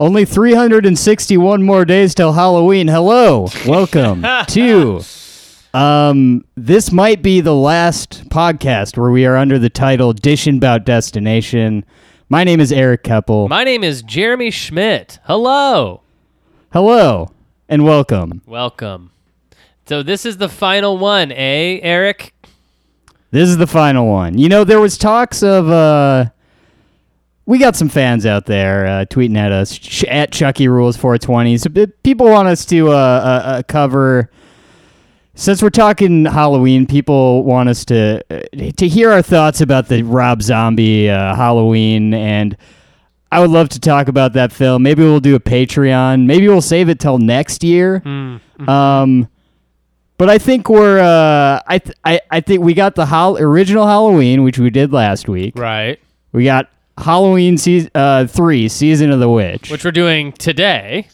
Only 361 more days till Halloween. Hello. Welcome to this might be the last podcast where we are under the title Dishing Bout Destination. My name is Eric Keppel. My name is Jeremy Schmidt. Hello. Hello and welcome. Welcome. So this is the final one, eh, Eric? This is the final one. You know, there was talks of... We got some fans out there tweeting at us, at ChuckyRules420. So people want us to cover, since we're talking Halloween, people want us to hear our thoughts about the Rob Zombie Halloween, and I would love to talk about that film. Maybe we'll do a Patreon. Maybe we'll save it till next year. Mm-hmm. But I think we're, I think we got the original Halloween, which we did last week. Right. We got Halloween III, Season of the Witch. Which we're doing today.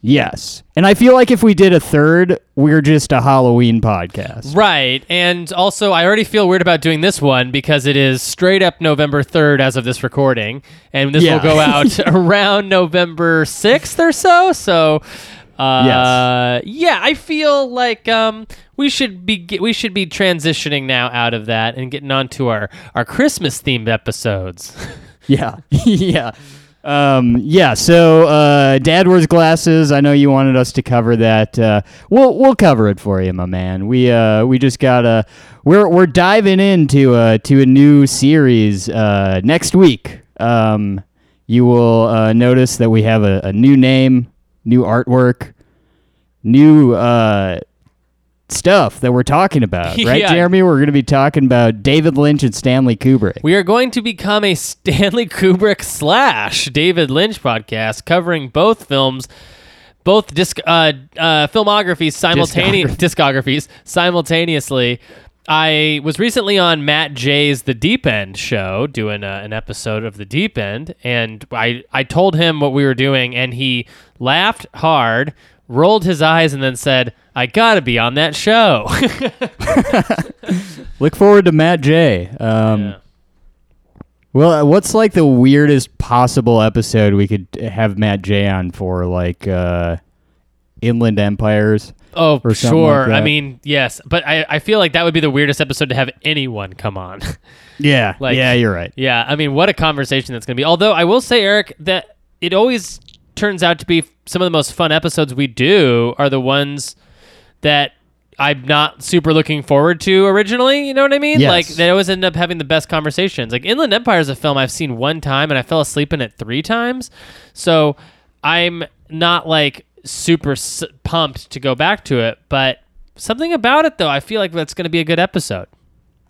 Yes. And I feel like if we did a third, we're just a Halloween podcast. Right. And also, I already feel weird about doing this one because it is straight up November 3rd as of this recording. And this will go out around November 6th or so. So... yeah, I feel like we should be transitioning now out of that and getting on to our Christmas themed episodes. So Dad Wears Glasses. I know you wanted us to cover that. We'll cover it for you, my man. We just gotta we're diving into to a new series next week. You will notice that we have a new name. New artwork, new stuff that we're talking about, right, Jeremy? We're going to be talking about David Lynch and Stanley Kubrick. We are going to become a Stanley Kubrick / David Lynch podcast covering both films, both filmographies, discographies simultaneously. I was recently on Matt J's The Deep End show doing an episode of The Deep End, and I told him what we were doing, and he laughed hard, rolled his eyes, and then said, I gotta be on that show. Look forward to Matt J. Well, what's like the weirdest possible episode we could have Matt J on for, like Inland Empires? Oh, sure. Like, I mean, yes. But I feel like that would be the weirdest episode to have anyone come on. Yeah. Yeah, you're right. Yeah. I mean, what a conversation that's going to be. Although I will say, Eric, that it always turns out to be some of the most fun episodes we do are the ones that I'm not super looking forward to originally. You know what I mean? Yes. Like, they always end up having the best conversations. Like, Inland Empire is a film I've seen one time, and I fell asleep in it 3 times. So I'm not, like... super pumped to go back to it, but something about it though, I feel like that's going to be a good episode.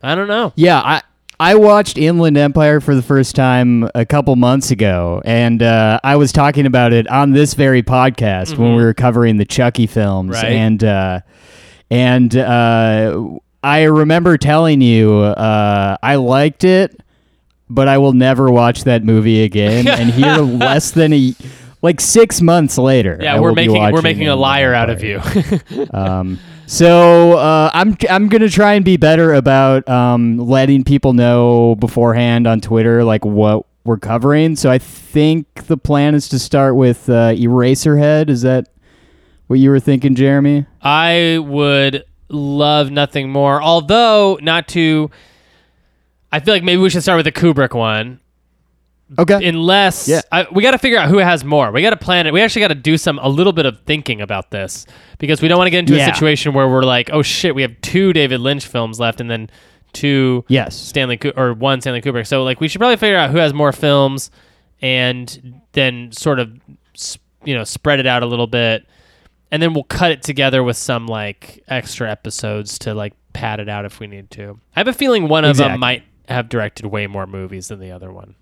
I don't know. Yeah, I watched Inland Empire for the first time a couple months ago, and I was talking about it on this very podcast when we were covering the Chucky films, right. and I remember telling you I liked it, but I will never watch that movie again. And here, less than a... like 6 months later. Yeah, we're making a liar out of you. I'm gonna try and be better about letting people know beforehand on Twitter like what we're covering. So I think the plan is to start with Eraserhead. Is that what you were thinking, Jeremy? I would love nothing more. Although I feel like maybe we should start with the Kubrick one. Okay. Unless we got to figure out who has more. We got to plan it. We actually got to do a little bit of thinking about this because we don't want to get into a situation where we're like, oh shit, we have 2 David Lynch films left and then 2 one Stanley Kubrick. So like we should probably figure out who has more films and then sort of spread it out a little bit, and then we'll cut it together with some like extra episodes to like pad it out if we need to. I have a feeling one of them might have directed way more movies than the other one.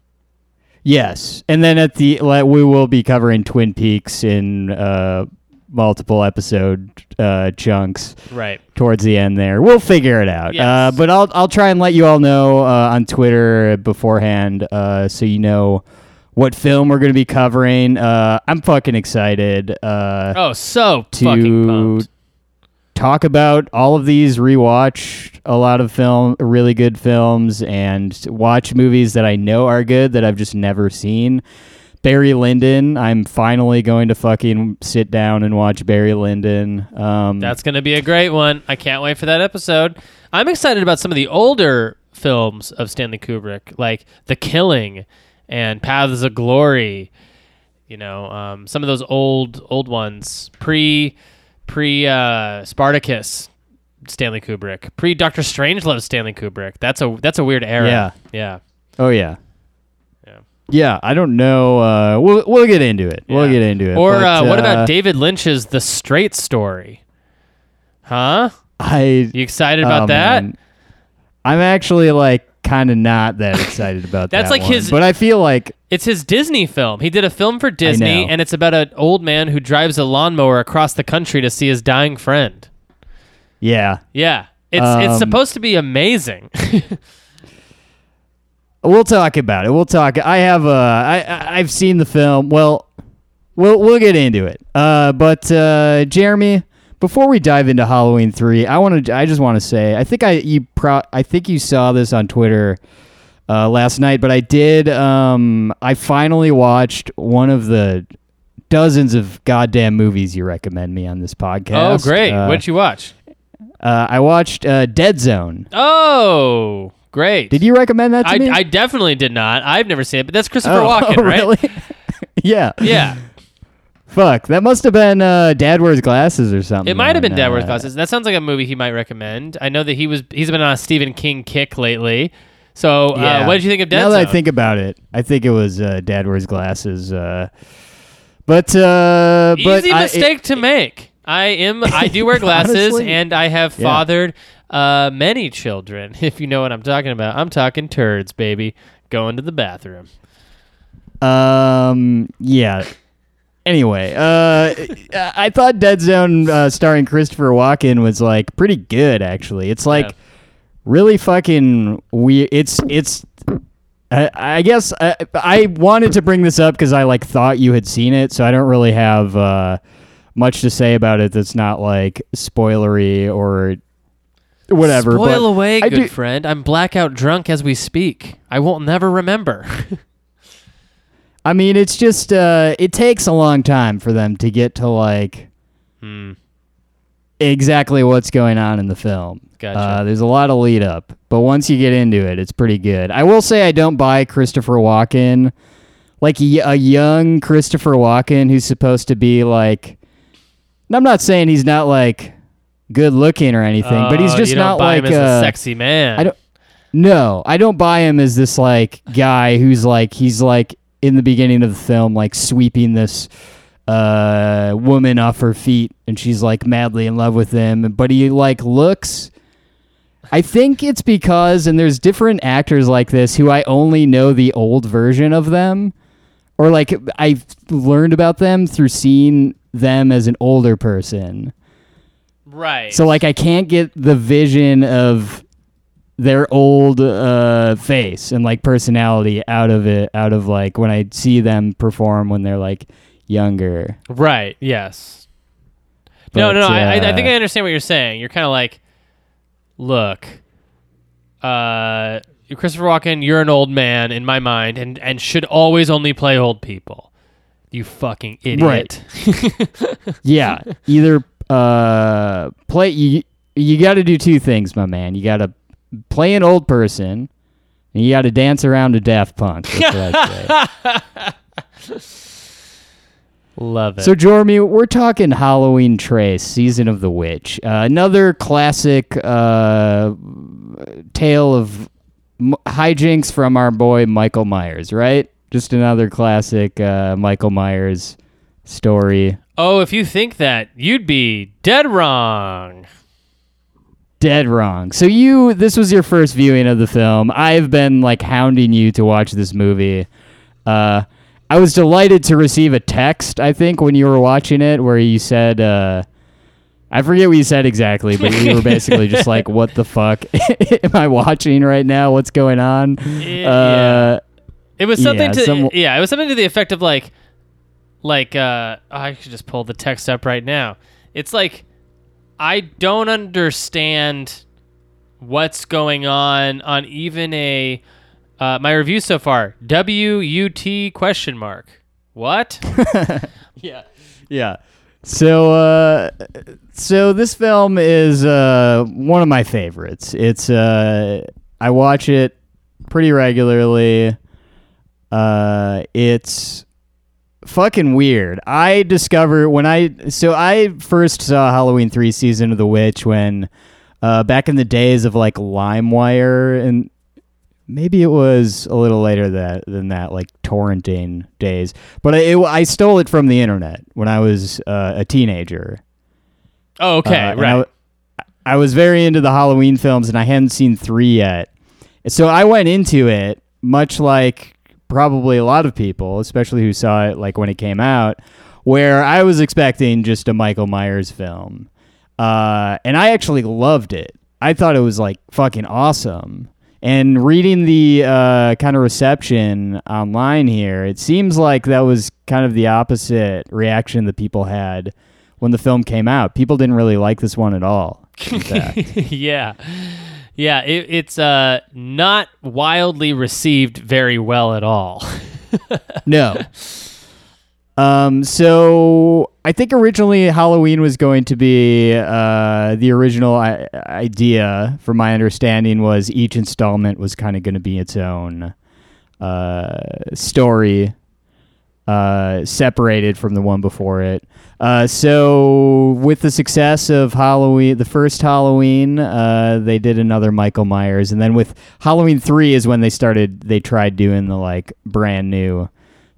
Yes, and then we will be covering Twin Peaks in multiple episode chunks right towards the end there. We'll figure it out. Yes. But I'll try and let you all know on Twitter beforehand so you know what film we're going to be covering. I'm fucking excited. So fucking pumped. Talk about all of these, rewatch a lot of really good films, and watch movies that I know are good that I've just never seen. Barry Lyndon, I'm finally going to fucking sit down and watch Barry Lyndon. That's going to be a great one. I can't wait for that episode. I'm excited about some of the older films of Stanley Kubrick, like The Killing and Paths of Glory. You know, some of those old ones, pre Spartacus Stanley Kubrick, pre Dr. Strangelove Stanley Kubrick. That's a weird era. Yeah. Oh yeah. I don't know. We'll get into it. Yeah. We'll get into it. Or but, what about David Lynch's The Straight Story? Huh? You excited about that? Man. I'm actually kind of not that excited about that. That's like one. But I feel like it's his Disney film. He did a film for Disney, and it's about an old man who drives a lawnmower across the country to see his dying friend. Yeah. It's supposed to be amazing. We'll talk about it. I have I've seen the film. Well, we'll get into it. But Jeremy, before we dive into Halloween 3, I just want to say I think you saw this on Twitter last night, but I did I finally watched one of the dozens of goddamn movies you recommend me on this podcast. Oh, great. What'd you watch? I watched Dead Zone. Oh, great. Did you recommend that to me? I definitely did not. I've never seen it, but that's Christopher Walken, right? Really? Yeah. Yeah. Fuck, that must have been Dad Wears Glasses or something. It might have been Dad Wears Glasses. That sounds like a movie he might recommend. I know that he's been on a Stephen King kick lately. So what did you think of Dead Zone? Now that I think about it, I think it was Dad Wears Glasses. But easy mistake to make. I do wear glasses, honestly, and I have fathered many children, if you know what I'm talking about. I'm talking turds, baby, going to the bathroom. Yeah. Anyway, I thought Dead Zone starring Christopher Walken was pretty good, actually. It's really fucking weird. It's. I guess I wanted to bring this up because I thought you had seen it, so I don't really have much to say about it. That's not spoilery or whatever. Spoil away, good friend. I'm blackout drunk as we speak. I won't never remember. I mean, it's just, it takes a long time for them to get to, exactly what's going on in the film. Gotcha. There's a lot of lead up, but once you get into it, it's pretty good. I will say I don't buy Christopher Walken, a young Christopher Walken who's supposed to be, and I'm not saying he's not, good looking or anything, but he's just not, him as a sexy man. I don't buy him as this, guy who's, he's in the beginning of the film, sweeping this woman off her feet, and she's madly in love with him. But he looks. I think it's because, and there's different actors like this who I only know the old version of them, or I've learned about them through seeing them as an older person. Right. So I can't get the vision of their old face and personality out of when I see them perform when they're younger. Right. Yes. But, no. I think I understand what you're saying. You're kind of look, Christopher Walken, you're an old man in my mind, and should always only play old people. You fucking idiot. Right. Yeah. Either play. You got to do two things, my man. You got to play an old person, and you got to dance around to Daft Punk. That's what I'd say. Love it. So, Jeremy, we're talking Halloween III: Season of the Witch. Another classic tale of hijinks from our boy Michael Myers, right? Just another classic Michael Myers story. Oh, if you think that, you'd be dead wrong. Dead wrong. So this was your first viewing of the film. I've been hounding you to watch this movie. I was delighted to receive a text, I think, when you were watching it, where you said, I forget what you said exactly, but you were basically just like, what the fuck am I watching right now? What's going on? Yeah. It was something it was something to the effect of like I should just pull the text up right now. It's like, I don't understand what's going on even a, my review so far, WUT ? What? Yeah. Yeah. So this film is, one of my favorites. It's, I watch it pretty regularly. It's fucking weird. I discover I first saw Halloween III: Season of the Witch when back in the days of like LimeWire, and maybe it was a little later than that, like torrenting days. But I stole it from the internet when I was a teenager. Oh, okay, right. I was very into the Halloween films, and I hadn't seen 3 yet. So I went into it much like probably a lot of people, especially who saw it like when it came out, where I was expecting just a Michael Myers film. And I actually loved it. I thought it was like fucking awesome. And reading the kind of reception online here, it seems like that was kind of the opposite reaction that people had when the film came out. People didn't really like this one at all, in fact. Yeah. Yeah, it's not wildly received very well at all. No. So I think originally Halloween was going to be the original idea, from my understanding, was each installment was kind of going to be its own story, separated from the one before it. So with the success of Halloween, the first Halloween, they did another Michael Myers, and then with Halloween 3 is when they tried doing the like brand new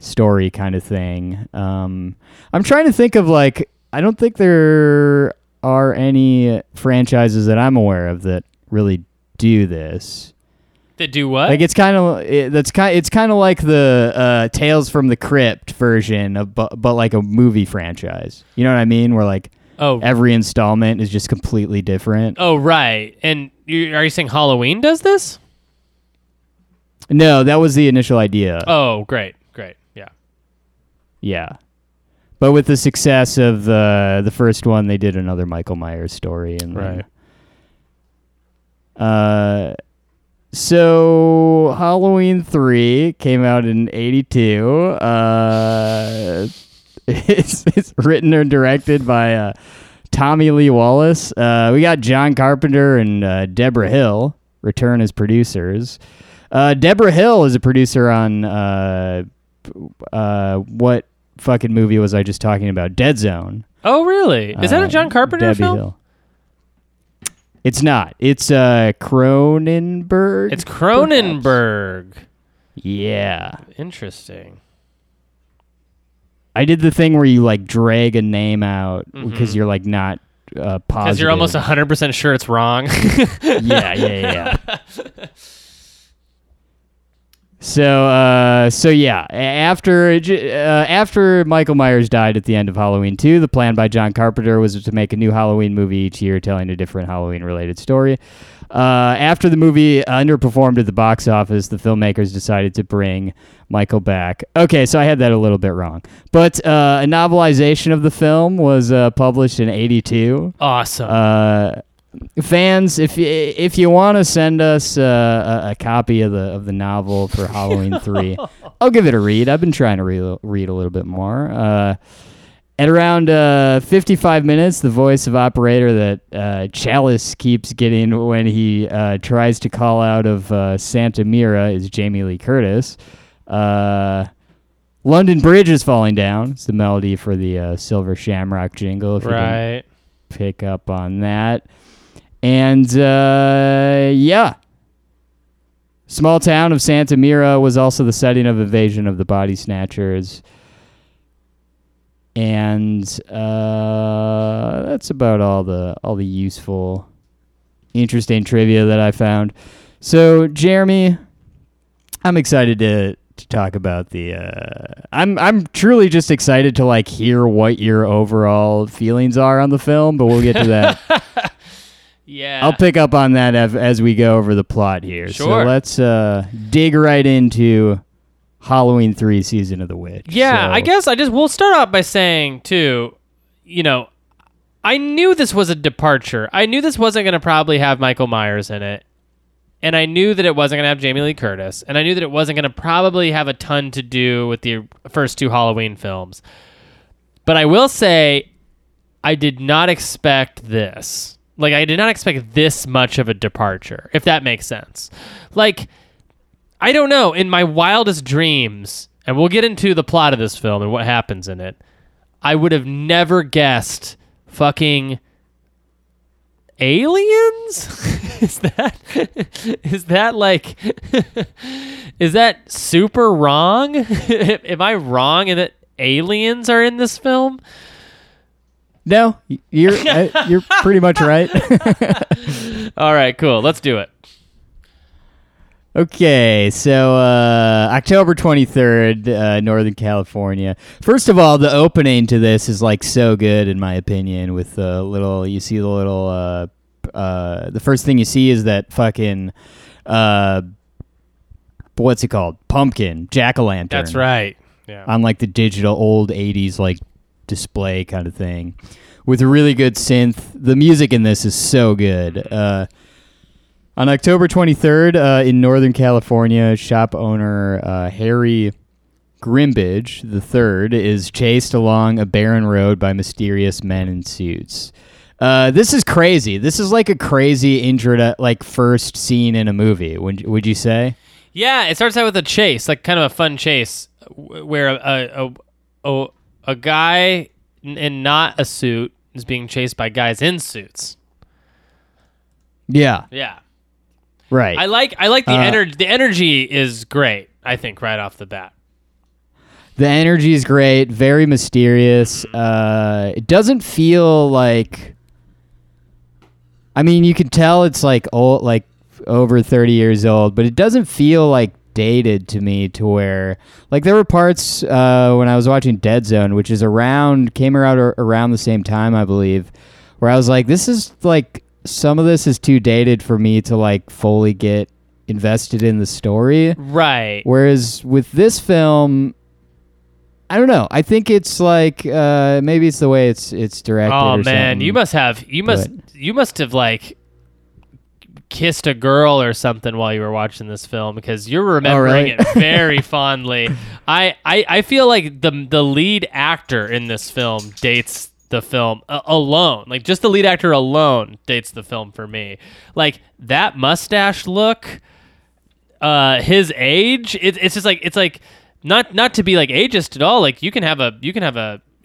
story kind of thing. I'm trying to think of like, I don't think there are any franchises that I'm aware of that really do this. That do what? Like it's kind of like the Tales from the Crypt version of, but like a movie franchise. You know what I mean? Where like every installment is just completely different. Oh, right. And are you saying Halloween does this? No, that was the initial idea. Oh, great, yeah, yeah. But with the success of the first one, they did another Michael Myers story, and right. Then, so Halloween 3 came out in 1982. It's written or directed by Tommy Lee Wallace. We got John Carpenter and Deborah Hill return as producers. Deborah Hill is a producer on what fucking movie was I just talking about? Dead Zone. Oh, really? Is that a John Carpenter film? Hill. It's not. It's Cronenberg. It's Cronenberg. Perhaps. Yeah. Interesting. I did the thing where you like drag a name out because you're like not positive. Because you're almost 100% sure it's wrong. Yeah. So yeah. After Michael Myers died at the end of Halloween 2, the plan by John Carpenter was to make a new Halloween movie each year, telling a different Halloween-related story. After the movie underperformed at the box office, the filmmakers decided to bring Michael back. Okay, so I had that a little bit wrong, but a novelization of the film was published in 1982. Awesome. Fans, if you want to send us a copy of the novel for Halloween 3, I'll give it a read. I've been trying to read a little bit more. At around 55 minutes, the voice of operator that Challis keeps getting when he tries to call out of Santa Mira is Jamie Lee Curtis. London Bridge is Falling Down. It's the melody for the Silver Shamrock jingle, if you didn't pick up on that. And, yeah. Small town of Santa Mira was also the setting of Invasion of the Body Snatchers. And, that's about all the useful, interesting trivia that I found. So, Jeremy, I'm excited to to talk about the I'm truly just excited to like hear what your overall feelings are on the film, but we'll get to that. Yeah. I'll pick up on that as we go over the plot here. Sure. So let's dig right into Halloween 3 Season of the Witch. Yeah, so. I guess we'll start out by saying too, you know, I knew this was a departure. I knew this wasn't going to probably have Michael Myers in it. And I knew that it wasn't going to have Jamie Lee Curtis. And I knew that it wasn't going to probably have a ton to do with the first two Halloween films. But I will say, I did not expect this. Like, I did not expect this much of a departure, if that makes sense. Like, I don't know. In my wildest dreams, and we'll get into the plot of this film and what happens in it, I would have never guessed fucking aliens? Is that is that super wrong? Am I wrong in that aliens are in this film? No, you're pretty much right. All right, cool. Let's do it. Okay, so October 23rd, Northern California. First of all, the opening to this is like so good, in my opinion. With the little, you see the little. The first thing you see is that fucking. What's it called? Pumpkin jack-o'-lantern. That's right. Yeah. On like the digital old 80s like display kind of thing, with a really good synth. The music in this is so good. On October 23rd, in Northern California, shop owner Harry Grimbidge III is chased along a barren road by mysterious men in suits. This is crazy. This is like a crazy intro to like first scene in a movie. Would you say? Yeah, it starts out with a chase, like kind of a fun chase, where a guy in not a suit is being chased by guys in suits. Yeah. Yeah. Right. I like the energy. The energy is great, I think, right off the bat. The energy is great. Very mysterious. It doesn't feel like. I mean, you can tell it's like old, like over 30 years old, but it doesn't feel like dated to me. To where like there were parts when I was watching Dead Zone, which is came out around the same time, I believe, where I was like, this is like. Some of this is too dated for me to like fully get invested in the story. Right. Whereas with this film, I don't know. I think it's like maybe it's the way it's directed. Oh or man, something. you must have like kissed a girl or something while you were watching this film, because you're remembering it very fondly. I feel like the lead actor in this film dates the film alone, like just the lead actor alone dates the film for me. Like that mustache look, his age, it's just like it's like not to be like ageist at all. Like you can have a you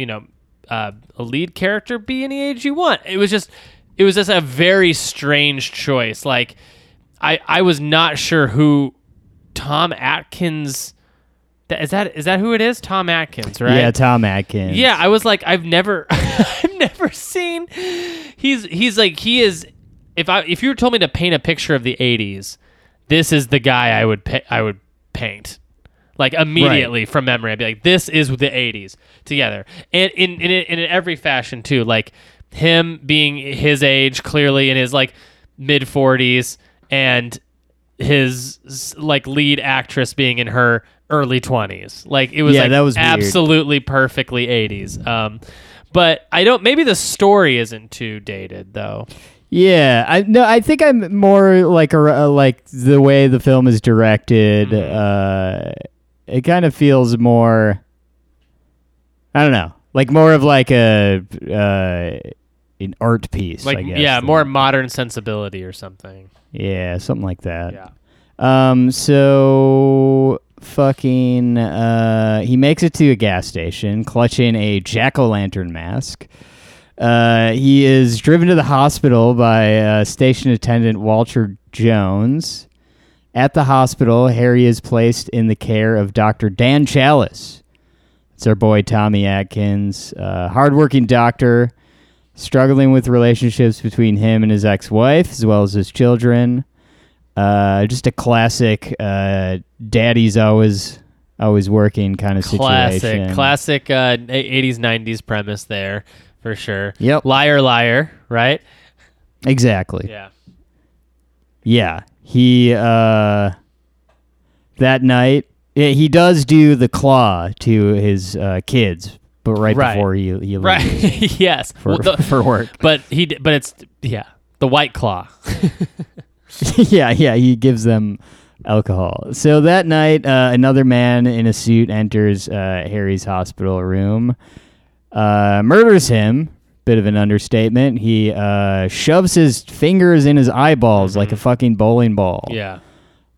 know a lead character be any age you want. It was just a very strange choice. Like I was not sure who Tom Atkins. Is that who it is? Tom Atkins, right? Yeah, Tom Atkins. Yeah, I was like, I've never seen. He's like he is. If you were told me to paint a picture of the '80s, this is the guy I would paint, like immediately right. From memory. I'd be like, this is the '80s together, and in every fashion too. Like him being his age, clearly in his like mid 40s, and his like lead actress being in her. Early 20s, like it was, yeah, like that was absolutely weird. Perfectly 80s. But I don't. Maybe the story isn't too dated though. Yeah, I think I'm more like like the way the film is directed. It kind of feels more. I don't know, like more of like a an art piece. Like I guess, yeah, more modern sensibility or something. Yeah, something like that. Yeah. So. Fucking he makes it to a gas station clutching a jack-o'-lantern mask. He is driven to the hospital by station attendant Walter Jones. At the hospital, Harry is placed in the care of Dr. Dan Challis. It's our boy Tommy Atkins, hardworking doctor, struggling with relationships between him and his ex-wife as well as his children. Just a classic daddy's always always working kind of situation. Classic 80s, 90s premise there for sure. Yep. Liar, liar, right? Exactly. Yeah. Yeah. He, that night, he does do the claw to his kids, but right before he leaves. Right. Yes. For work. But it's, yeah, the white claw. Yeah, he gives them alcohol. So that night, another man in a suit enters Harry's hospital room, murders him. Bit of an understatement. He shoves his fingers in his eyeballs like a fucking bowling ball. Yeah.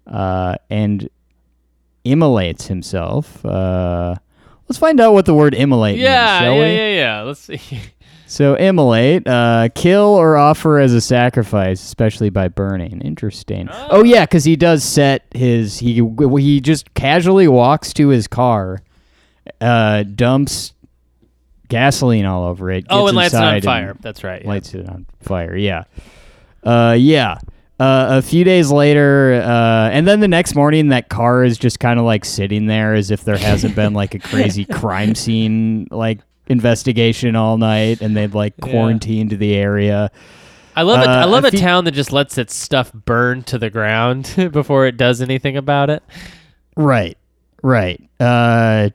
And immolates himself. Let's find out what the word immolate means, shall we? Yeah. Let's see. So immolate, kill or offer as a sacrifice, especially by burning. Interesting. Oh yeah, because he does set his... He just casually walks to his car, dumps gasoline all over it. And lights it on fire. That's right. Yeah. Lights it on fire, yeah. A few days later, and then the next morning, that car is just kind of like sitting there as if there hasn't been like a crazy crime scene like investigation all night, and they've like quarantined the area. I love a town that just lets its stuff burn to the ground before it does anything about it. Right.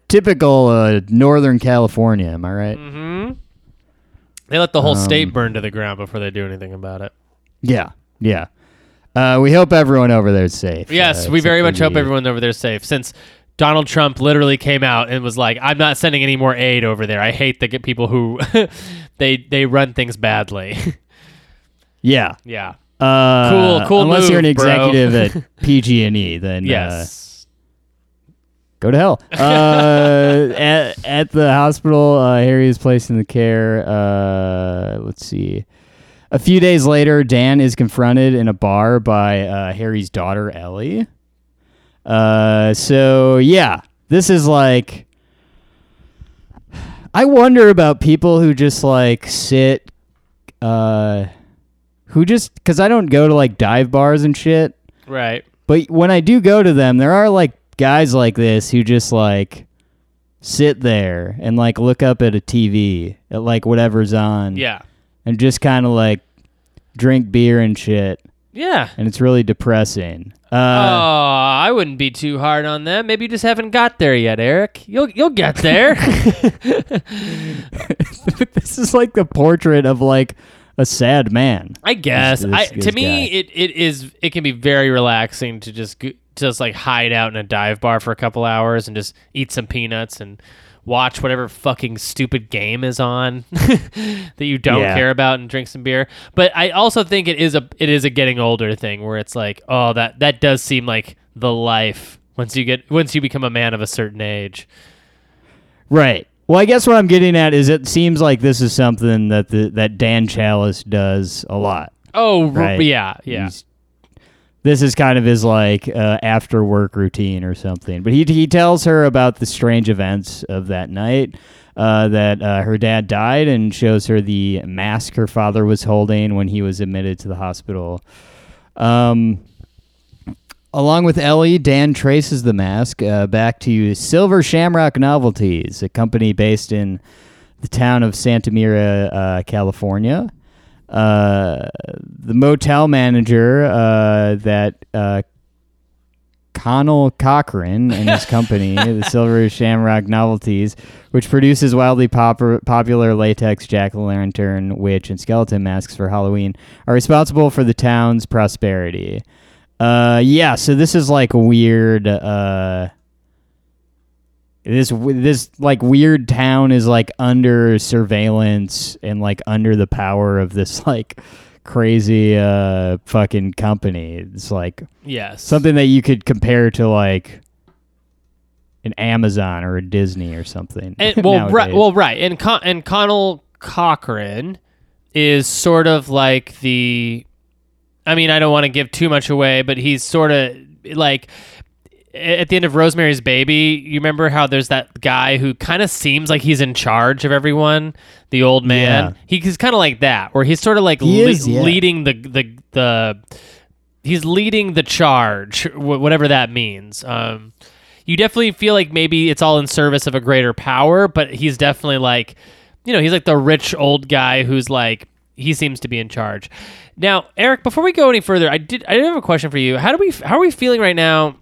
Typical Northern California, am I right? Mm-hmm. They let the whole state burn to the ground before they do anything about it. Yeah. We hope everyone over there is safe. Yes, we very much hope everyone over there is safe, since Donald Trump literally came out and was like, I'm not sending any more aid over there. I hate the people who they run things badly. Yeah. Cool unless move, you're an executive at PG&E, then yes. Go to hell. At the hospital, Harry is placed in the care. Let's see. A few days later, Dan is confronted in a bar by Harry's daughter, Ellie. So yeah, this is like, I wonder about people who just like sit, cause I don't go to like dive bars and shit. Right. But when I do go to them, there are like guys like this who just like sit there and like look up at a TV at like whatever's on. Yeah. And just kind of like drink beer and shit. Yeah. And it's really depressing. I wouldn't be too hard on that. Maybe you just haven't got there yet, Eric. You'll get there. This is like the portrait of like a sad man, I guess. To me, it can be very relaxing to just like hide out in a dive bar for a couple hours and just eat some peanuts and watch whatever fucking stupid game is on that you don't care about and drink some beer. But I also think it is a getting older thing where it's like, oh, that does seem like the life once you become a man of a certain age. Right. Well, I guess what I'm getting at is it seems like this is something that that Dan Challis does a lot. Oh, right? Yeah. This is kind of his like after work routine or something. But he tells her about the strange events of that night, that her dad died, and shows her the mask her father was holding when he was admitted to the hospital. Along with Ellie, Dan traces the mask back to Silver Shamrock Novelties, a company based in the town of Santa Mira, California. The motel manager that Conal Cochran and his company, the Silver Shamrock Novelties, which produces wildly popular latex jack-o'-lantern, witch, and skeleton masks for Halloween, are responsible for the town's prosperity. So this is like weird... This like weird town is like under surveillance and like under the power of this like crazy fucking company. It's like something that you could compare to like an Amazon or a Disney or something. And Conal Cochran is sort of like I don't want to give too much away, but he's sort of like. At the end of Rosemary's Baby, you remember how there's that guy who kind of seems like he's in charge of everyone, the old man. Yeah. He's kind of like that, where he's sort of like leading the he's leading the charge, whatever that means. you definitely feel like maybe it's all in service of a greater power, but he's definitely like, you know, he's like the rich old guy who's like, he seems to be in charge. Now, Eric, before we go any further, I did have a question for you. How are we feeling right now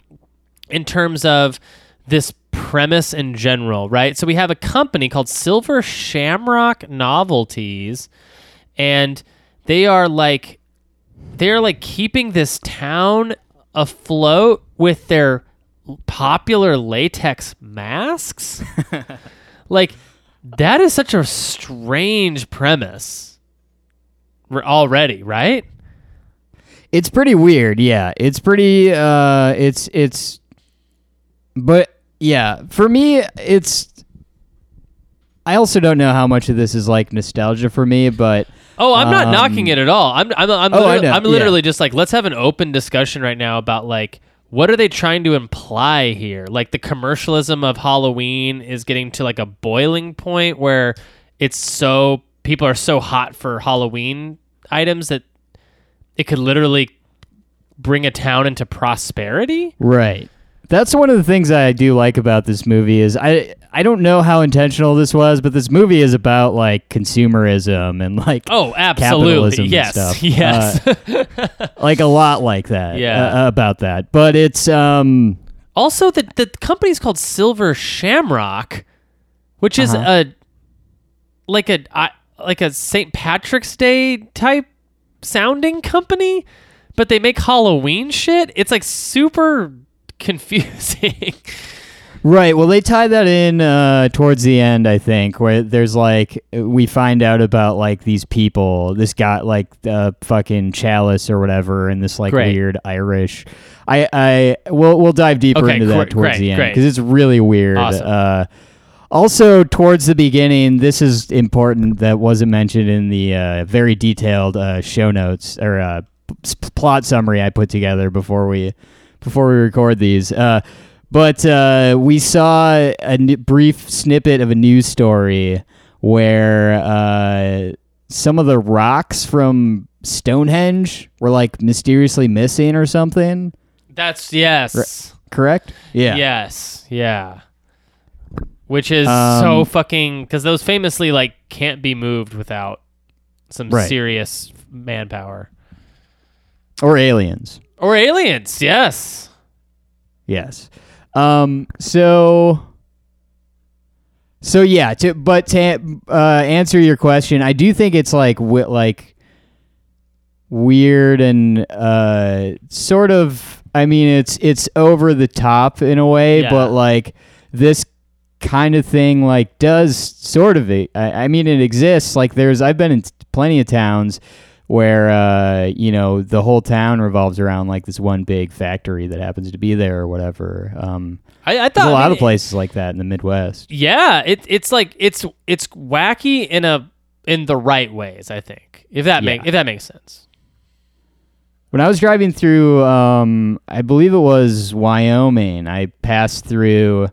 in terms of this premise in general, right? So we have a company called Silver Shamrock Novelties, and they are like keeping this town afloat with their popular latex masks. Like, that is such a strange premise already, right? It's pretty weird. Yeah, it's pretty but yeah, for me, I also don't know how much of this is like nostalgia for me, but oh, I'm not knocking it at all. I'm literally just like, let's have an open discussion right now about like, what are they trying to imply here? Like, the commercialism of Halloween is getting to like a boiling point where it's so, people are so hot for Halloween items that it could literally bring a town into prosperity. Right. That's one of the things I do like about this movie is I don't know how intentional this was, but this movie is about like consumerism and like, oh, absolutely, capitalism, yes, and stuff. Yes, like a lot like that. Yeah, about that. But it's also the company's called Silver Shamrock, which is a St. Patrick's Day type sounding company, but they make Halloween shit. It's like super confusing. Right. Well, they tie that in towards the end, I think, where there's like, we find out about like these people, this guy like fucking Challis or whatever, and this like weird Irish. We'll dive deeper into that towards the end because it's really weird. Awesome. Also, towards the beginning, this is important that wasn't mentioned in the very detailed show notes or plot summary I put together before we record these. But we saw a brief snippet of a news story where some of the rocks from Stonehenge were like mysteriously missing or something. That's yes. Correct? Yeah. Yes. Yeah. Which is so fucking, because those famously like can't be moved without some serious manpower. Or aliens. Or aliens, yes. Yes. So yeah, to answer your question, I do think it's like weird and sort of, I mean, it's over the top in a way, yeah, but like this kind of thing like does sort of, I mean, it exists. Like I've been in plenty of towns where, you know, the whole town revolves around like this one big factory that happens to be there or whatever. I thought a lot of places like that in the Midwest. Yeah, it's like it's wacky in the right ways, I think. If that makes sense. When I was driving through, I believe it was Wyoming, I passed through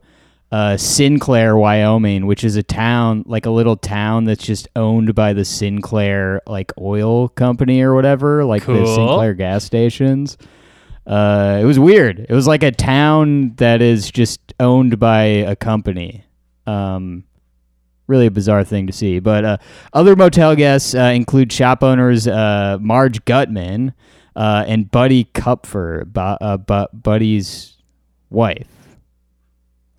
Sinclair, Wyoming, which is a town, like a little town that's just owned by the Sinclair like oil company or whatever, like cool, the Sinclair gas stations. It was weird. It was like a town that is just owned by a company. Really a bizarre thing to see. But other motel guests include shop owners Marge Gutman and Buddy Kupfer, Buddy's wife.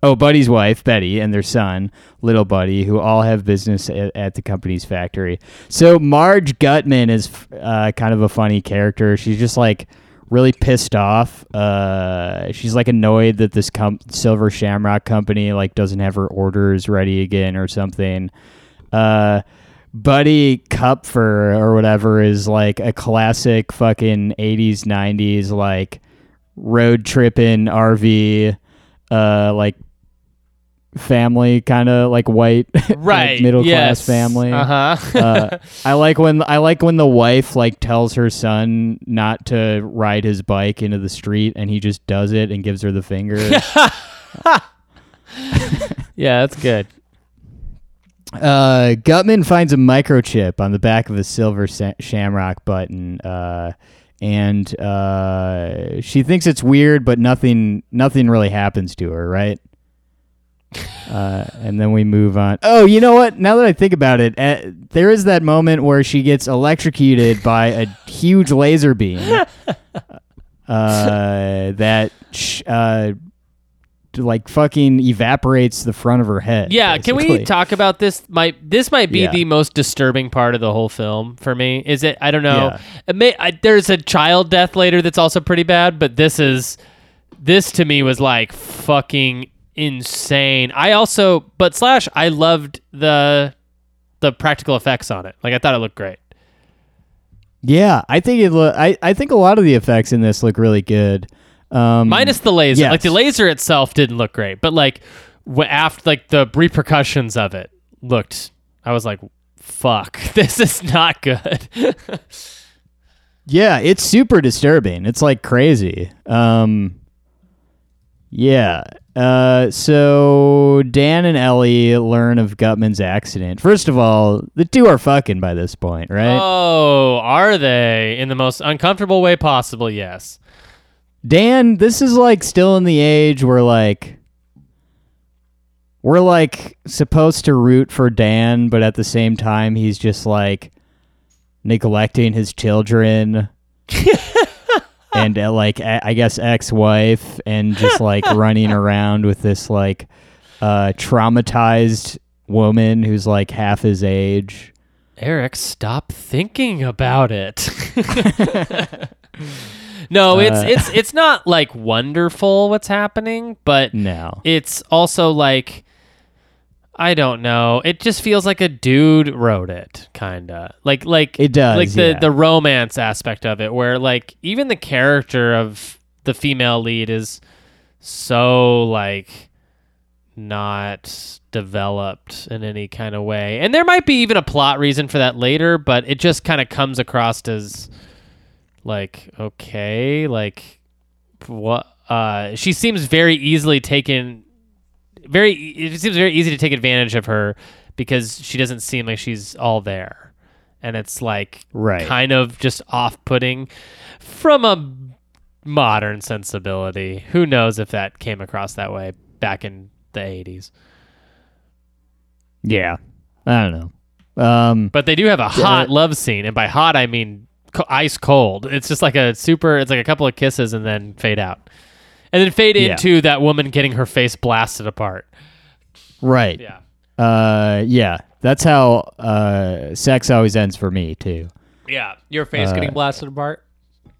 Oh, Buddy's wife, Betty, and their son, Little Buddy, who all have business at the company's factory. So Marge Gutman is kind of a funny character. She's just like really pissed off. She's like annoyed that this Silver Shamrock company like doesn't have her orders ready again or something. Buddy Kupfer or whatever is like a classic fucking 80s, 90s like road tripping RV, like family, kind of like white, right, like middle class family. Uh-huh. I like when the wife like tells her son not to ride his bike into the street, and he just does it and gives her the finger. Yeah, that's good. Gutman finds a microchip on the back of a silver shamrock button and she thinks it's weird, but nothing really happens to her, right? And then we move on. Oh, you know what? Now that I think about it, there is that moment where she gets electrocuted by a huge laser beam that like fucking evaporates the front of her head. Yeah, basically. Can we talk about this? This might be the most disturbing part of the whole film for me. Is it? I don't know. Yeah. There's a child death later that's also pretty bad, but this to me was like fucking insane. I loved the practical effects on it. Like, I thought it looked great. Yeah, I think I think a lot of the effects in this look really good. Minus the laser. Yes. Like, the laser itself didn't look great, but like after, like, the repercussions of it looked. I was like, "Fuck, this is not good." Yeah, it's super disturbing. It's like crazy. Yeah. So Dan and Ellie learn of Gutman's accident. First of all, the two are fucking by this point, right? Oh, are they? In the most uncomfortable way possible, yes. Dan, this is like still in the age where like we're like supposed to root for Dan, but at the same time he's just like neglecting his children. And like, I guess ex-wife, and just like running around with this like traumatized woman who's like half his age. Eric, stop thinking about it. No, it's not like wonderful what's happening, but no, it's also like, I don't know. It just feels like a dude wrote it, kinda. Like it does, like the romance aspect of it, where like even the character of the female lead is so like not developed in any kind of way. And there might be even a plot reason for that later, but it just kind of comes across as like, okay, like what? She seems very easily taken. It seems very easy to take advantage of her because she doesn't seem like she's all there, and it's like kind of just off-putting from a modern sensibility. Who knows if that came across that way back in the 80s? Yeah, I don't know. But they do have a hot love scene, and by hot I mean ice cold. It's just like it's like a couple of kisses and then fade out. And then fade into that woman getting her face blasted apart. Right. Yeah. Yeah. That's how sex always ends for me, too. Yeah. Your face getting blasted apart?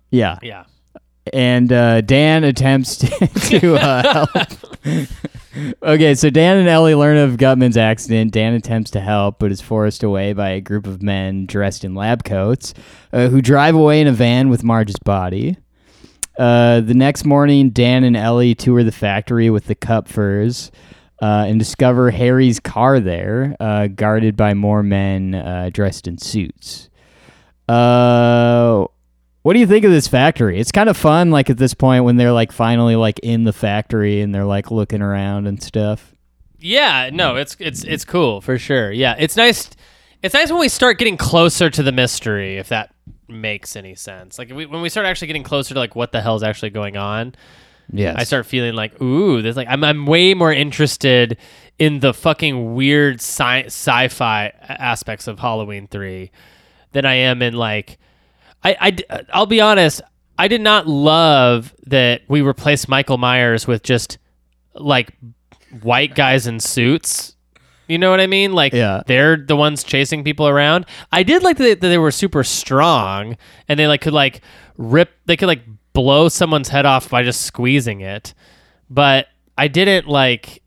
Yeah. Yeah. And Dan attempts to help. Okay, so Dan and Ellie learn of Gutman's accident. Dan attempts to help, but is forced away by a group of men dressed in lab coats who drive away in a van with Marge's body. The next morning, Dan and Ellie tour the factory with the Kupfers and discover Harry's car there, guarded by more men dressed in suits. What do you think of this factory? It's kind of fun, like at this point when they're like finally like in the factory and they're like looking around and stuff. Yeah, no, it's cool for sure. Yeah, it's nice. It's nice when we start getting closer to the mystery, if that makes any sense. Like when we start actually getting closer to like what the hell is actually going on. Yes. I start feeling like, ooh, there's like I'm way more interested in the fucking weird sci-fi aspects of Halloween 3 than I am in like I'll be honest, I did not love that we replaced Michael Myers with just like white guys in suits. You know what I mean? Like, they're the ones chasing people around. I did like that they were super strong, and they like could like blow someone's head off by just squeezing it. But I didn't like.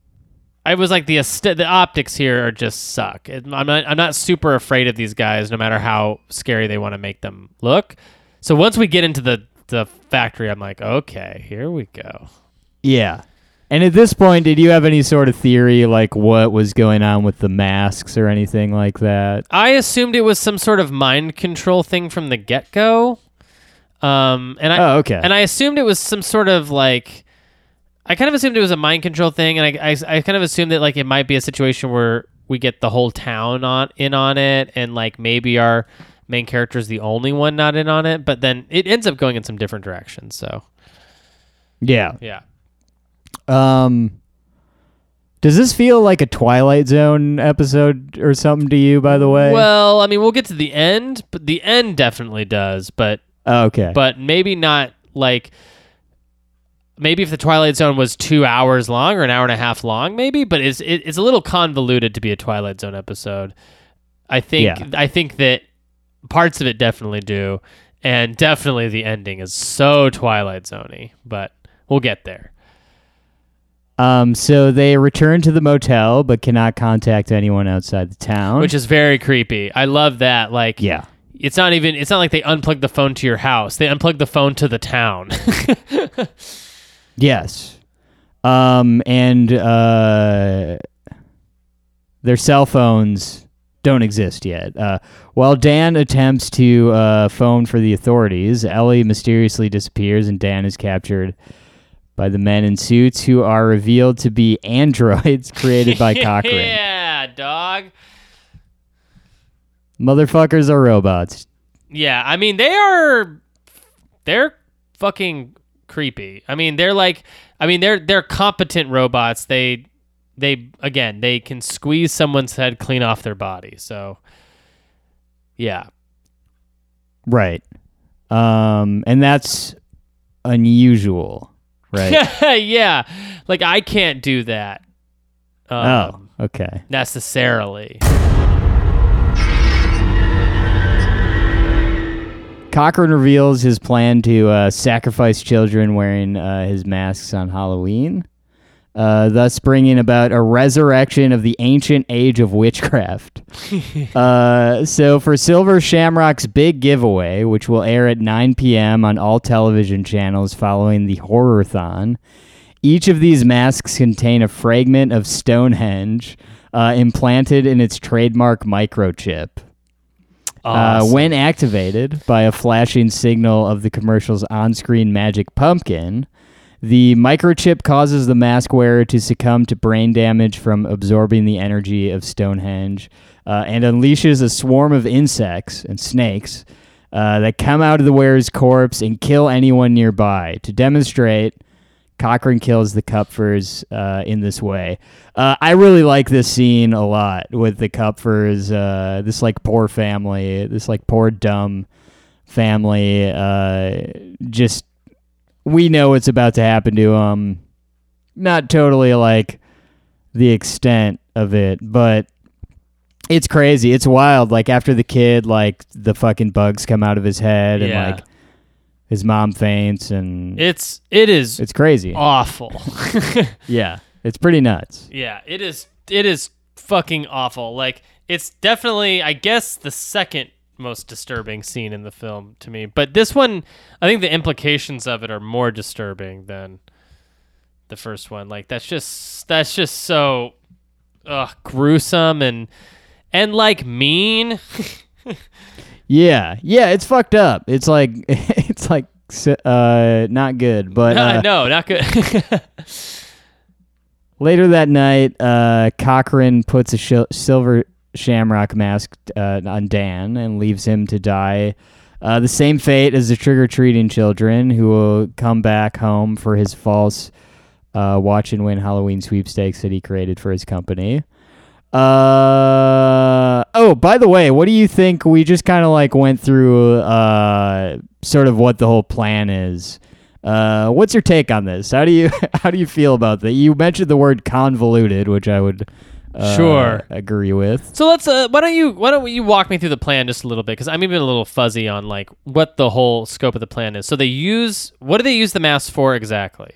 I was like the optics here are just suck. I'm not super afraid of these guys, no matter how scary they want to make them look. So once we get into the factory, I'm like, okay, here we go. Yeah. And at this point, did you have any sort of theory, like what was going on with the masks or anything like that? I assumed it was some sort of mind control thing from the get-go. And I assumed it was some sort of like, I kind of assumed it was a mind control thing, and I kind of assumed that like it might be a situation where we get the whole town on it, and like maybe our main character is the only one not in on it, but then it ends up going in some different directions. So yeah. Does this feel like a Twilight Zone episode or something to you, by the way? Well, I mean, we'll get to the end, but the end definitely does, but okay. But maybe not like, maybe if the Twilight Zone was 2 hours long or an hour and a half long, maybe, but it's a little convoluted to be a Twilight Zone episode. I think, yeah. I think that parts of it definitely do. And definitely the ending is so Twilight Zone-y, but we'll get there. So they return to the motel, but cannot contact anyone outside the town, which is very creepy. I love that. Like, yeah, it's not like they unplug the phone to your house. They unplug the phone to the town. Yes. And their cell phones don't exist yet. While Dan attempts to, phone for the authorities, Ellie mysteriously disappears and Dan is captured by the men in suits, who are revealed to be androids created by Cochran. Yeah, dog. Motherfuckers are robots. Yeah, I mean, they're fucking creepy. I mean, they're competent robots. They can squeeze someone's head clean off their body. So, yeah. Right. And that's unusual. Right. Yeah. Like, I can't do that. Okay. Necessarily. Cochran reveals his plan to sacrifice children wearing his masks on Halloween, thus bringing about a resurrection of the ancient age of witchcraft. So for Silver Shamrock's big giveaway, which will air at 9 p.m. on all television channels following the horror-thon, each of these masks contain a fragment of Stonehenge implanted in its trademark microchip. Awesome. When activated by a flashing signal of the commercial's on-screen magic pumpkin, the microchip causes the mask wearer to succumb to brain damage from absorbing the energy of Stonehenge, and unleashes a swarm of insects and snakes that come out of the wearer's corpse and kill anyone nearby. To demonstrate, Cochran kills the Kupfers in this way. I really like this scene a lot with the Kupfers, this like poor family, this like poor dumb family, just... We know what's about to happen to him. Not totally like the extent of it, but it's crazy. It's wild. Like after the kid, like the fucking bugs come out of his head and like his mom faints and it's crazy. Awful. Yeah. It's pretty nuts. Yeah. It is fucking awful. Like it's definitely, I guess, the second most disturbing scene in the film to me, but this one, I think the implications of it are more disturbing than the first one. Like that's just so gruesome and like mean. yeah, it's fucked up. It's like not good, but no, not good. Later that night, Cochran puts a Silver Shamrock mask on Dan and leaves him to die the same fate as the trick-or-treating children, who will come back home for his false watch and win Halloween sweepstakes that he created for his company. Oh, by the way, what do you think? We just kind of like went through sort of what the whole plan is. What's your take on this? How do you feel about that? You mentioned the word convoluted, which I would sure agree with. So let's why don't you walk me through the plan just a little bit, because I'm even a little fuzzy on like what the whole scope of the plan is. So what do they use the mask for exactly?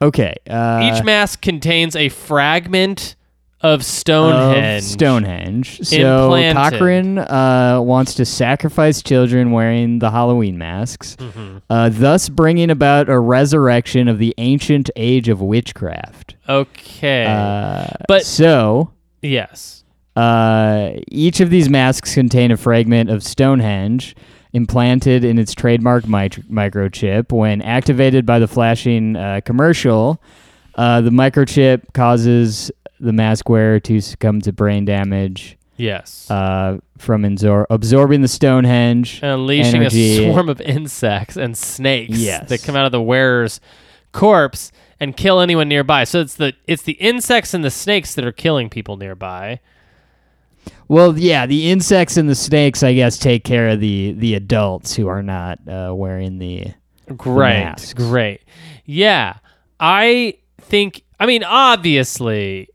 Okay. Each mask contains a fragment of Stonehenge. So Cochran wants to sacrifice children wearing the Halloween masks, thus bringing about a resurrection of the ancient age of witchcraft. Okay. Yes. Each of these masks contain a fragment of Stonehenge implanted in its trademark microchip. When activated by the flashing commercial, the microchip causes the mask wearer to succumb to brain damage Yes. From absorbing the Stonehenge and unleashing energy. A swarm of insects and snakes that come out of the wearer's corpse and kill anyone nearby. So it's the insects and the snakes that are killing people nearby. Well, yeah, the insects and the snakes, I guess, take care of the adults who are not wearing the masks. Great. Yeah. I think, I mean, obviously,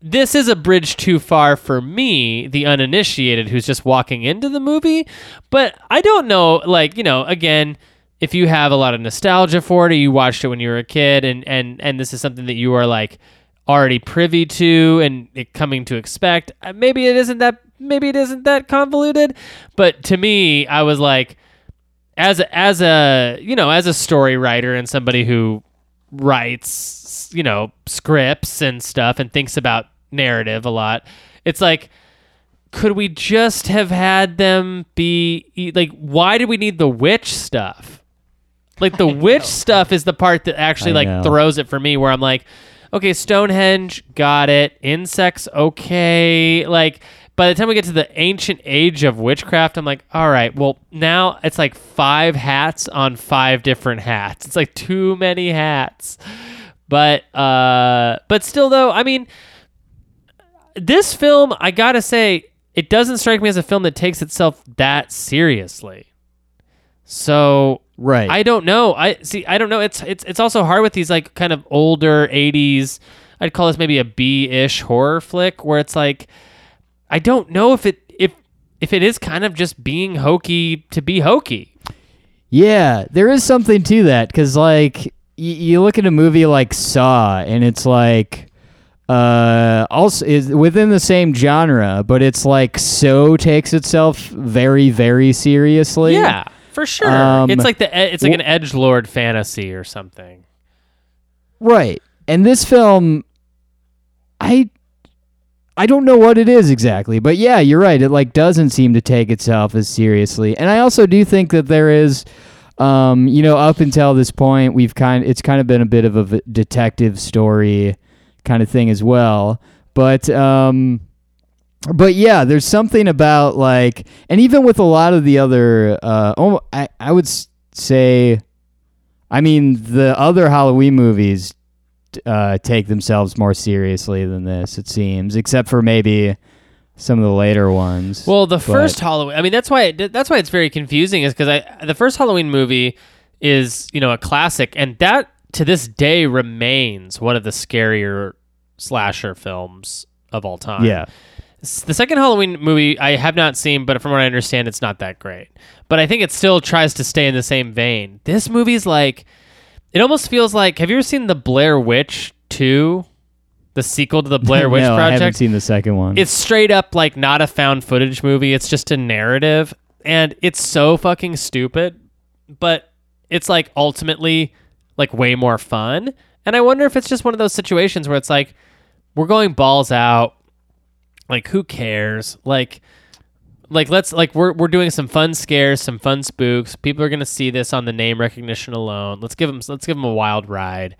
this is a bridge too far for me, the uninitiated who's just walking into the movie, but I don't know, like, you know, again, if you have a lot of nostalgia for it or you watched it when you were a kid and this is something that you are, like, already privy to and it coming to expect, maybe it isn't that convoluted, but to me, I was like, as a, you know, as a story writer and somebody who writes, you know, scripts and stuff and thinks about narrative a lot, it's like, could we just have had them be like, why do we need the witch stuff? Like the witch stuff is the part that actually like throws it for me, where I'm like, okay, Stonehenge, got it, insects, okay, like by the time we get to the ancient age of witchcraft, I'm like, all right, well, now it's like 5 hats on 5 different hats. It's like too many hats. But still, though, I mean, this film, I gotta say, it doesn't strike me as a film that takes itself that seriously. So, right. I don't know. I don't know. It's also hard with these like kind of older 80s, I'd call this maybe a B-ish horror flick, where it's like, I don't know if it is kind of just being hokey to be hokey. Yeah, there is something to that, because like you look at a movie like Saw, and it's like also is within the same genre, but it's like so takes itself very, very seriously. Yeah, for sure. It's like an edgelord fantasy or something. Right, and this film, I don't know what it is exactly, but yeah, you're right. It like doesn't seem to take itself as seriously. And I also do think that there is, you know, up until this point, it's kind of been a bit of a detective story kind of thing as well. But yeah, there's something about like, and even with a lot of the other, I would say, I mean, the other Halloween movies take themselves more seriously than this, it seems, except for maybe some of the later ones. Well, the first Halloween, I mean, that's why it's very confusing, is because the first Halloween movie is, you know, a classic, and that to this day remains one of the scarier slasher films of all time. Yeah. The second Halloween movie I have not seen, but from what I understand, it's not that great. But I think it still tries to stay in the same vein. This movie's like, it almost feels like, have you ever seen The Blair Witch 2? The sequel to The Blair Witch Project? No, I haven't seen the second one. It's straight up like not a found footage movie. It's just a narrative. And it's so fucking stupid. But it's like ultimately like way more fun. And I wonder if it's just one of those situations where it's like, we're going balls out. Like, who cares? Like let's like we're doing some fun scares, some fun spooks. People are gonna see this on the name recognition alone. Let's give them a wild ride.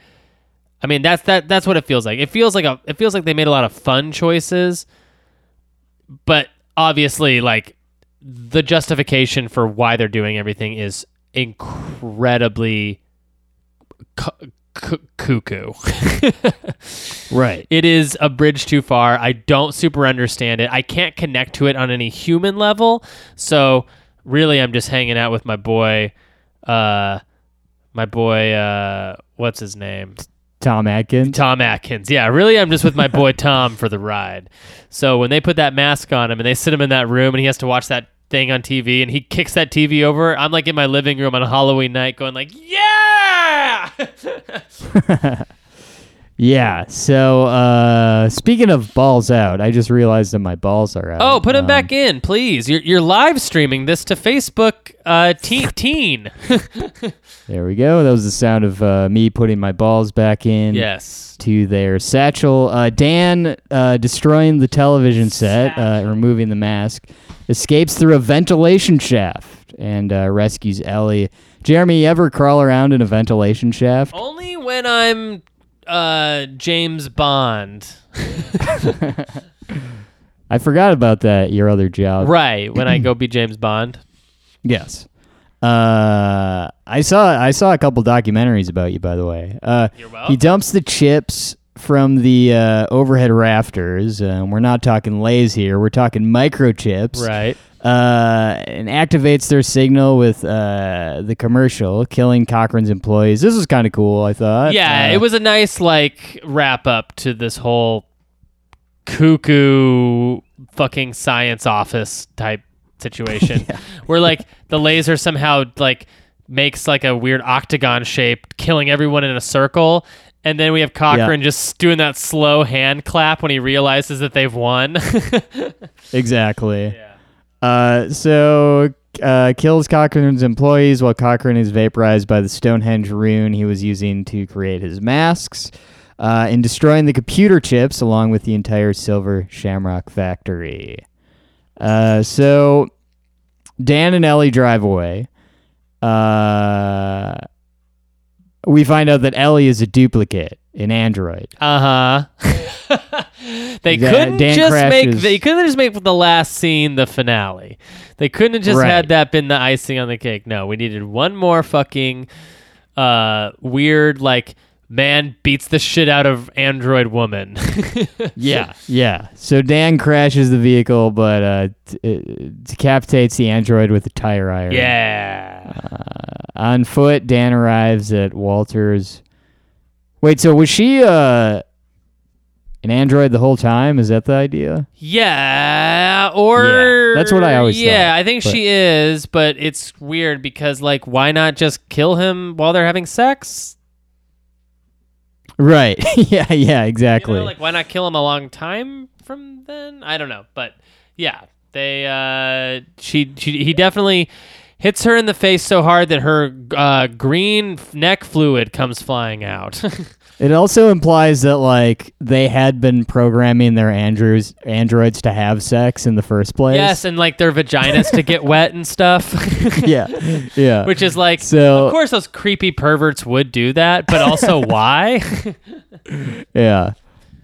I mean, that's what it feels like. It feels like they made a lot of fun choices, but obviously, like, the justification for why they're doing everything is incredibly cuckoo. Right. It is a bridge too far. I don't super understand it. I can't connect to it on any human level. So really, I'm just hanging out with my boy, what's his name? Tom Atkins. Tom Atkins. Yeah, really, I'm just with my boy Tom for the ride. So when they put that mask on him and they sit him in that room and he has to watch that thing on TV and he kicks that TV over, I'm like in my living room on Halloween night going like, yeah! Yeah, so speaking of balls out, I just realized that my balls are out. Oh, put them back in, please. You're live streaming this to Facebook teen. There we go. That was the sound of me putting my balls back in. Yes. To their satchel. Dan, destroying the television set, removing the mask, escapes through a ventilation shaft and rescues Ellie. Jeremy, you ever crawl around in a ventilation shaft? Only when I'm James Bond. I forgot about that, your other job. Right, when I go be James Bond. Yes. I saw a couple documentaries about you, by the way. You're welcome. He dumps the chips from the overhead rafters. We're not talking lays here. We're talking microchips. Right. And activates their signal with the commercial, killing Cochran's employees. This was kind of cool, I thought. Yeah, it was a nice like wrap up to this whole cuckoo fucking science office type situation. Yeah. Where like the laser somehow like makes like a weird octagon shape, killing everyone in a circle. And then we have Cochran just doing that slow hand clap when he realizes that they've won. Exactly. Yeah. So kills Cochran's employees while Cochran is vaporized by the Stonehenge rune he was using to create his masks, in destroying the computer chips along with the entire Silver Shamrock factory. So Dan and Ellie drive away. We find out that Ellie is a duplicate, an android. They couldn't just make the last scene the finale. They couldn't have just had that been the icing on the cake. No, we needed one more fucking weird like man beats the shit out of android woman. Yeah. So Dan crashes the vehicle, but decapitates the android with a tire iron. Yeah. On foot, Dan arrives at Walter's. Wait, so was she an android the whole time? Is that the idea? Yeah, or... Yeah, that's what I always thought. Yeah, I think she is, but it's weird because, like, why not just kill him while they're having sex? Right. yeah, exactly. You know, like, why not kill him a long time from then? I don't know, but yeah, they he definitely hits her in the face so hard that her green neck fluid comes flying out. It also implies that like they had been programming their androids to have sex in the first place. Yes, and like their vaginas to get wet and stuff. Yeah. Which is like, so, of course those creepy perverts would do that, but also why? Yeah.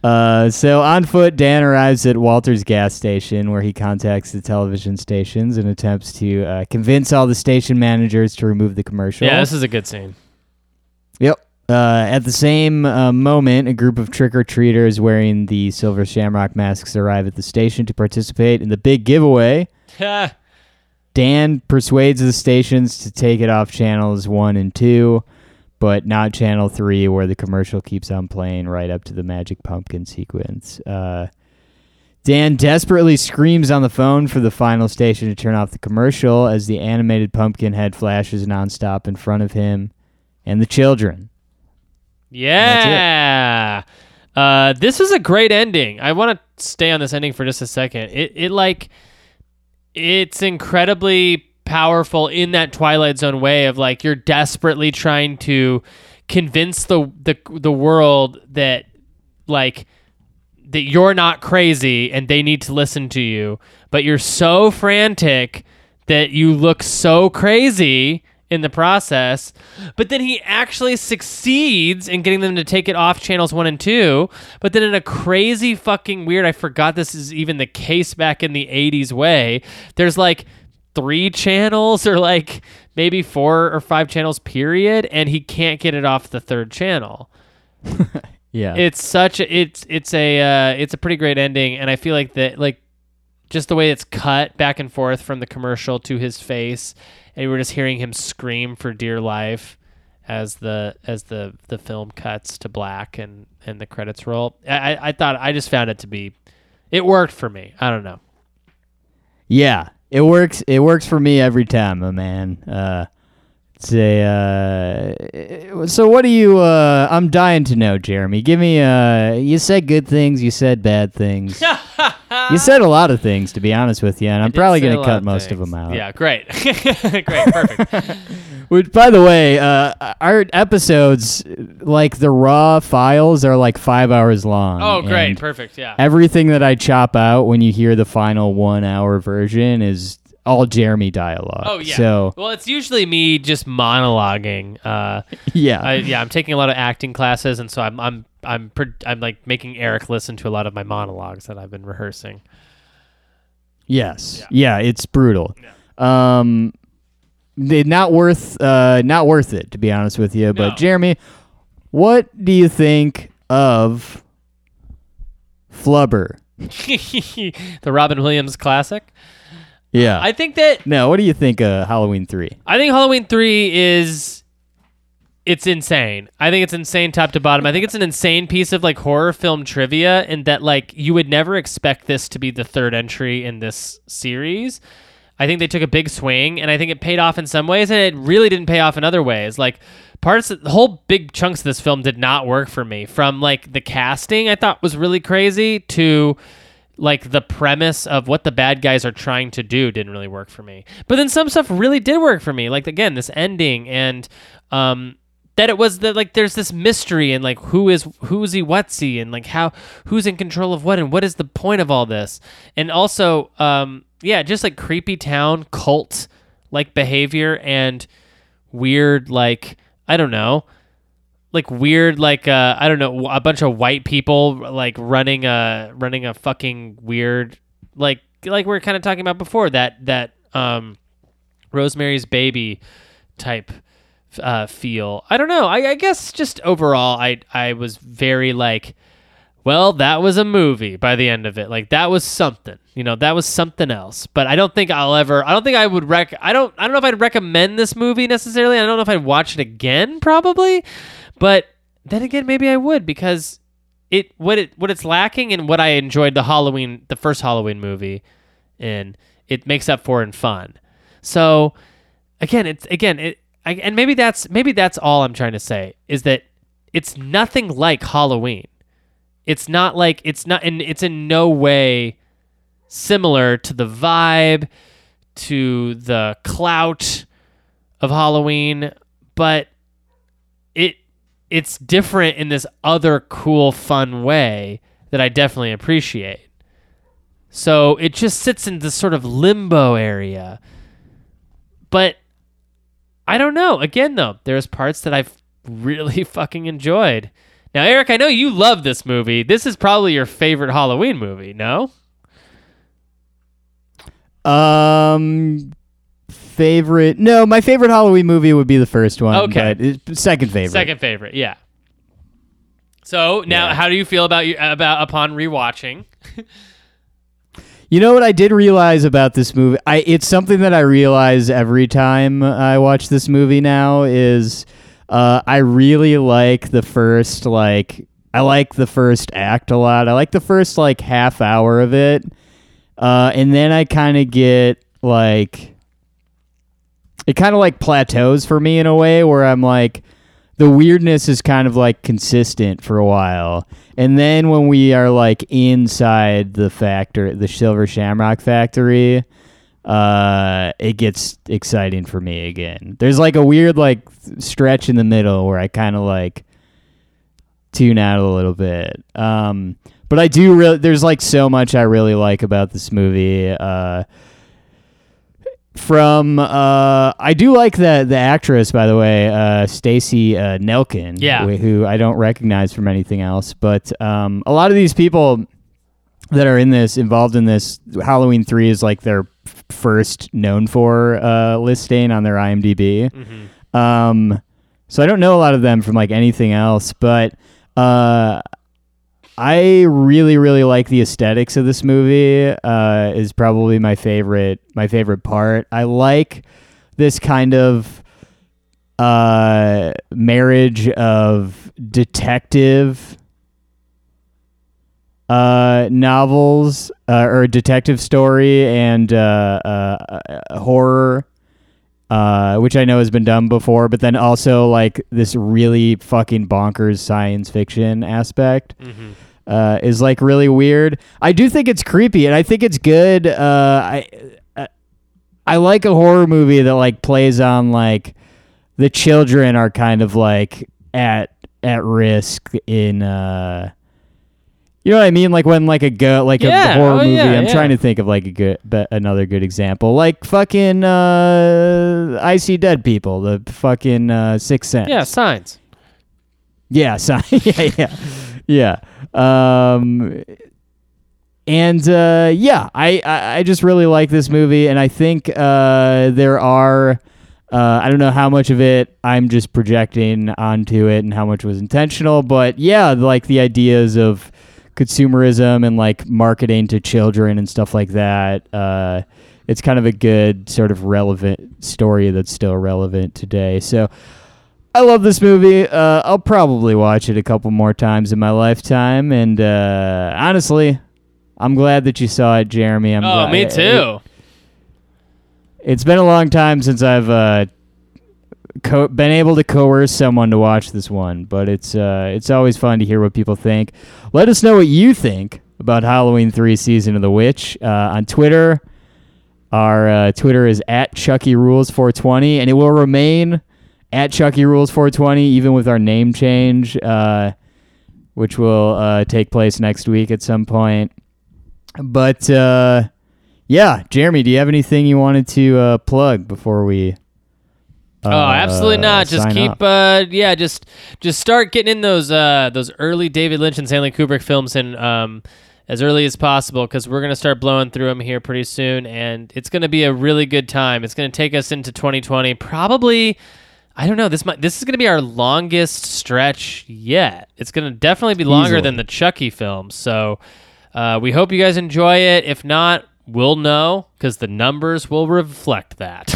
So on foot, Dan arrives at Walter's gas station where he contacts the television stations and attempts to convince all the station managers to remove the commercial. Yeah, this is a good scene. Yep. At the same moment, a group of trick-or-treaters wearing the Silver Shamrock masks arrive at the station to participate in the big giveaway. Dan persuades the stations to take it off channels 1 and 2, but not channel 3, where the commercial keeps on playing right up to the Magic Pumpkin sequence. Dan desperately screams on the phone for the final station to turn off the commercial as the animated pumpkin head flashes nonstop in front of him and the children. Yeah. This is a great ending. I want to stay on this ending for just a second. It's incredibly powerful in that Twilight Zone way of like you're desperately trying to convince the world that like that you're not crazy and they need to listen to you, but you're so frantic that you look so crazy in the process, but then he actually succeeds in getting them to take it off channels 1 and 2, but then in a crazy fucking weird, I forgot this is even the case back in the 80s way, there's like 3 channels or like maybe 4 or 5 channels period, and he can't get it off the 3rd channel. Yeah. It's a pretty great ending, and I feel like that like just the way it's cut back and forth from the commercial to his face, and we're just hearing him scream for dear life as the film cuts to black and the credits roll. I just found it to be, it worked for me. I don't know. Yeah, it works. It works for me every time, my man. So what do you? I'm dying to know, Jeremy. Give me. You said good things. You said bad things. You said a lot of things, to be honest with you, and I'm probably going to cut most of them out. Yeah, great. Great, perfect. Which, by the way, our episodes, like the raw files, are like 5 hours long. Oh, great, perfect, yeah. Everything that I chop out when you hear the final 1-hour version is all Jeremy dialogue. Oh yeah. So, well, it's usually me just monologuing. Yeah. I'm taking a lot of acting classes, and so I'm like making Eric listen to a lot of my monologues that I've been rehearsing. Yes. Yeah, it's brutal. Yeah. Not worth it, to be honest with you. But no. Jeremy, what do you think of Flubber? The Robin Williams classic? Yeah. I think that... No, what do you think of Halloween 3? I think Halloween 3 is... It's insane. I think it's insane top to bottom. I think it's an insane piece of like horror film trivia, and that like you would never expect this to be the third entry in this series. I think they took a big swing, and I think it paid off in some ways, and it really didn't pay off in other ways. Like whole big chunks of this film did not work for me. From like the casting I thought was really crazy, to like the premise of what the bad guys are trying to do didn't really work for me. But then some stuff really did work for me. Like again, this ending, and that it was that like there's this mystery, and like who's he, what's he, and like who's in control of what, and what is the point of all this. And also just like creepy town cult like behavior, and weird a bunch of white people like running a fucking weird like we were kind of talking about before, that Rosemary's Baby type feel. I don't know. I guess just overall, I was very like, well, that was a movie by the end of it. Like that was something, that was something else. But I don't think I don't know if I'd recommend this movie necessarily. I don't know if I'd watch it again, probably. But then again, maybe I would, because what it's lacking in what I enjoyed the first Halloween movie in, it makes up for in fun. So and maybe that's all I'm trying to say, is that it's nothing like Halloween. It's not like and it's in no way similar to the vibe, to the clout of Halloween, but it's different in this other cool, fun way that I definitely appreciate. So it just sits in this sort of limbo area, but. I don't know. Again, though, there's parts that I've really fucking enjoyed. Now, Eric, I know you love this movie. This is probably your favorite Halloween movie, no? Favorite? No, my favorite Halloween movie would be the first one. Okay, but second favorite. Second favorite, yeah. So now, how do you feel about upon rewatching? You know what I did realize about this movie? It's something that I realize every time I watch this movie now, is I really like the first, I like the first act a lot. I like the first, half hour of it. And then I kind of get, it kind of, plateaus for me in a way where I'm like, the weirdness is kind of consistent for a while. And then when we are inside the Silver Shamrock factory, it gets exciting for me again. There's a weird stretch in the middle where I kind of tune out a little bit. But I do really, there's so much I really like about this movie. I do like the actress, by the way, Stacey Nelkin, who I don't recognize from anything else. But a lot of these people that are involved in this, Halloween 3 is their first known for listing on their IMDb. Mm-hmm. So I don't know a lot of them from anything else, but I really, really like the aesthetics of this movie. Is probably my favorite part. I like this kind of marriage of detective novels or detective story and horror, which I know has been done before, but then also this really fucking bonkers science fiction aspect. Mm-hmm. Is really weird. I do think it's creepy, and I think it's good. I like a horror movie that plays on the children are kind of at risk in You know what I mean? Like when like a horror movie. Yeah, I'm trying to think of like another good example. Like fucking I See Dead People, the fucking Sixth Sense. Yeah, Signs. Yeah, Signs. Yeah. And I just really like this movie, and I think there are I don't know how much of it I'm just projecting onto it and how much was intentional, but yeah, like the ideas of consumerism and like marketing to children and stuff like that. It's kind of a good sort of relevant story that's still relevant today. So I love this movie. I'll probably watch it a couple more times in my lifetime. And honestly, I'm glad that you saw it, Jeremy. Oh, me too. It's been a long time since I've been able to coerce someone to watch this one, but it's always fun to hear what people think. Let us know what you think about Halloween 3 Season of the Witch on Twitter. Our Twitter is at ChuckyRules420, and it will remain at ChuckyRules420 even with our name change, which will take place next week at some point. But... yeah, Jeremy, do you have anything you wanted to plug before we? Oh, absolutely not. Just keep, just start getting in those early David Lynch and Stanley Kubrick films in as early as possible, because we're gonna start blowing through them here pretty soon, and it's gonna be a really good time. It's gonna take us into 2020, probably. I don't know. This is gonna be our longest stretch yet. It's gonna definitely be longer than the Chucky films. So we hope you guys enjoy it. If not, we'll know, because the numbers will reflect that.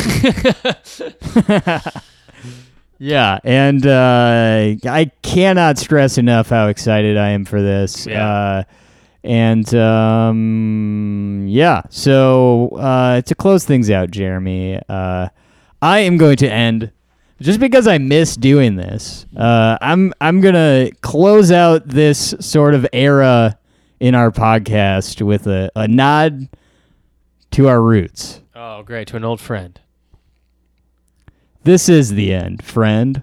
Yeah, and I cannot stress enough how excited I am for this. Yeah. So to close things out, Jeremy, I am going to end, just because I miss doing this, I'm going to close out this sort of era in our podcast with a nod to our roots. Oh, great. To an old friend. This is the end, friend.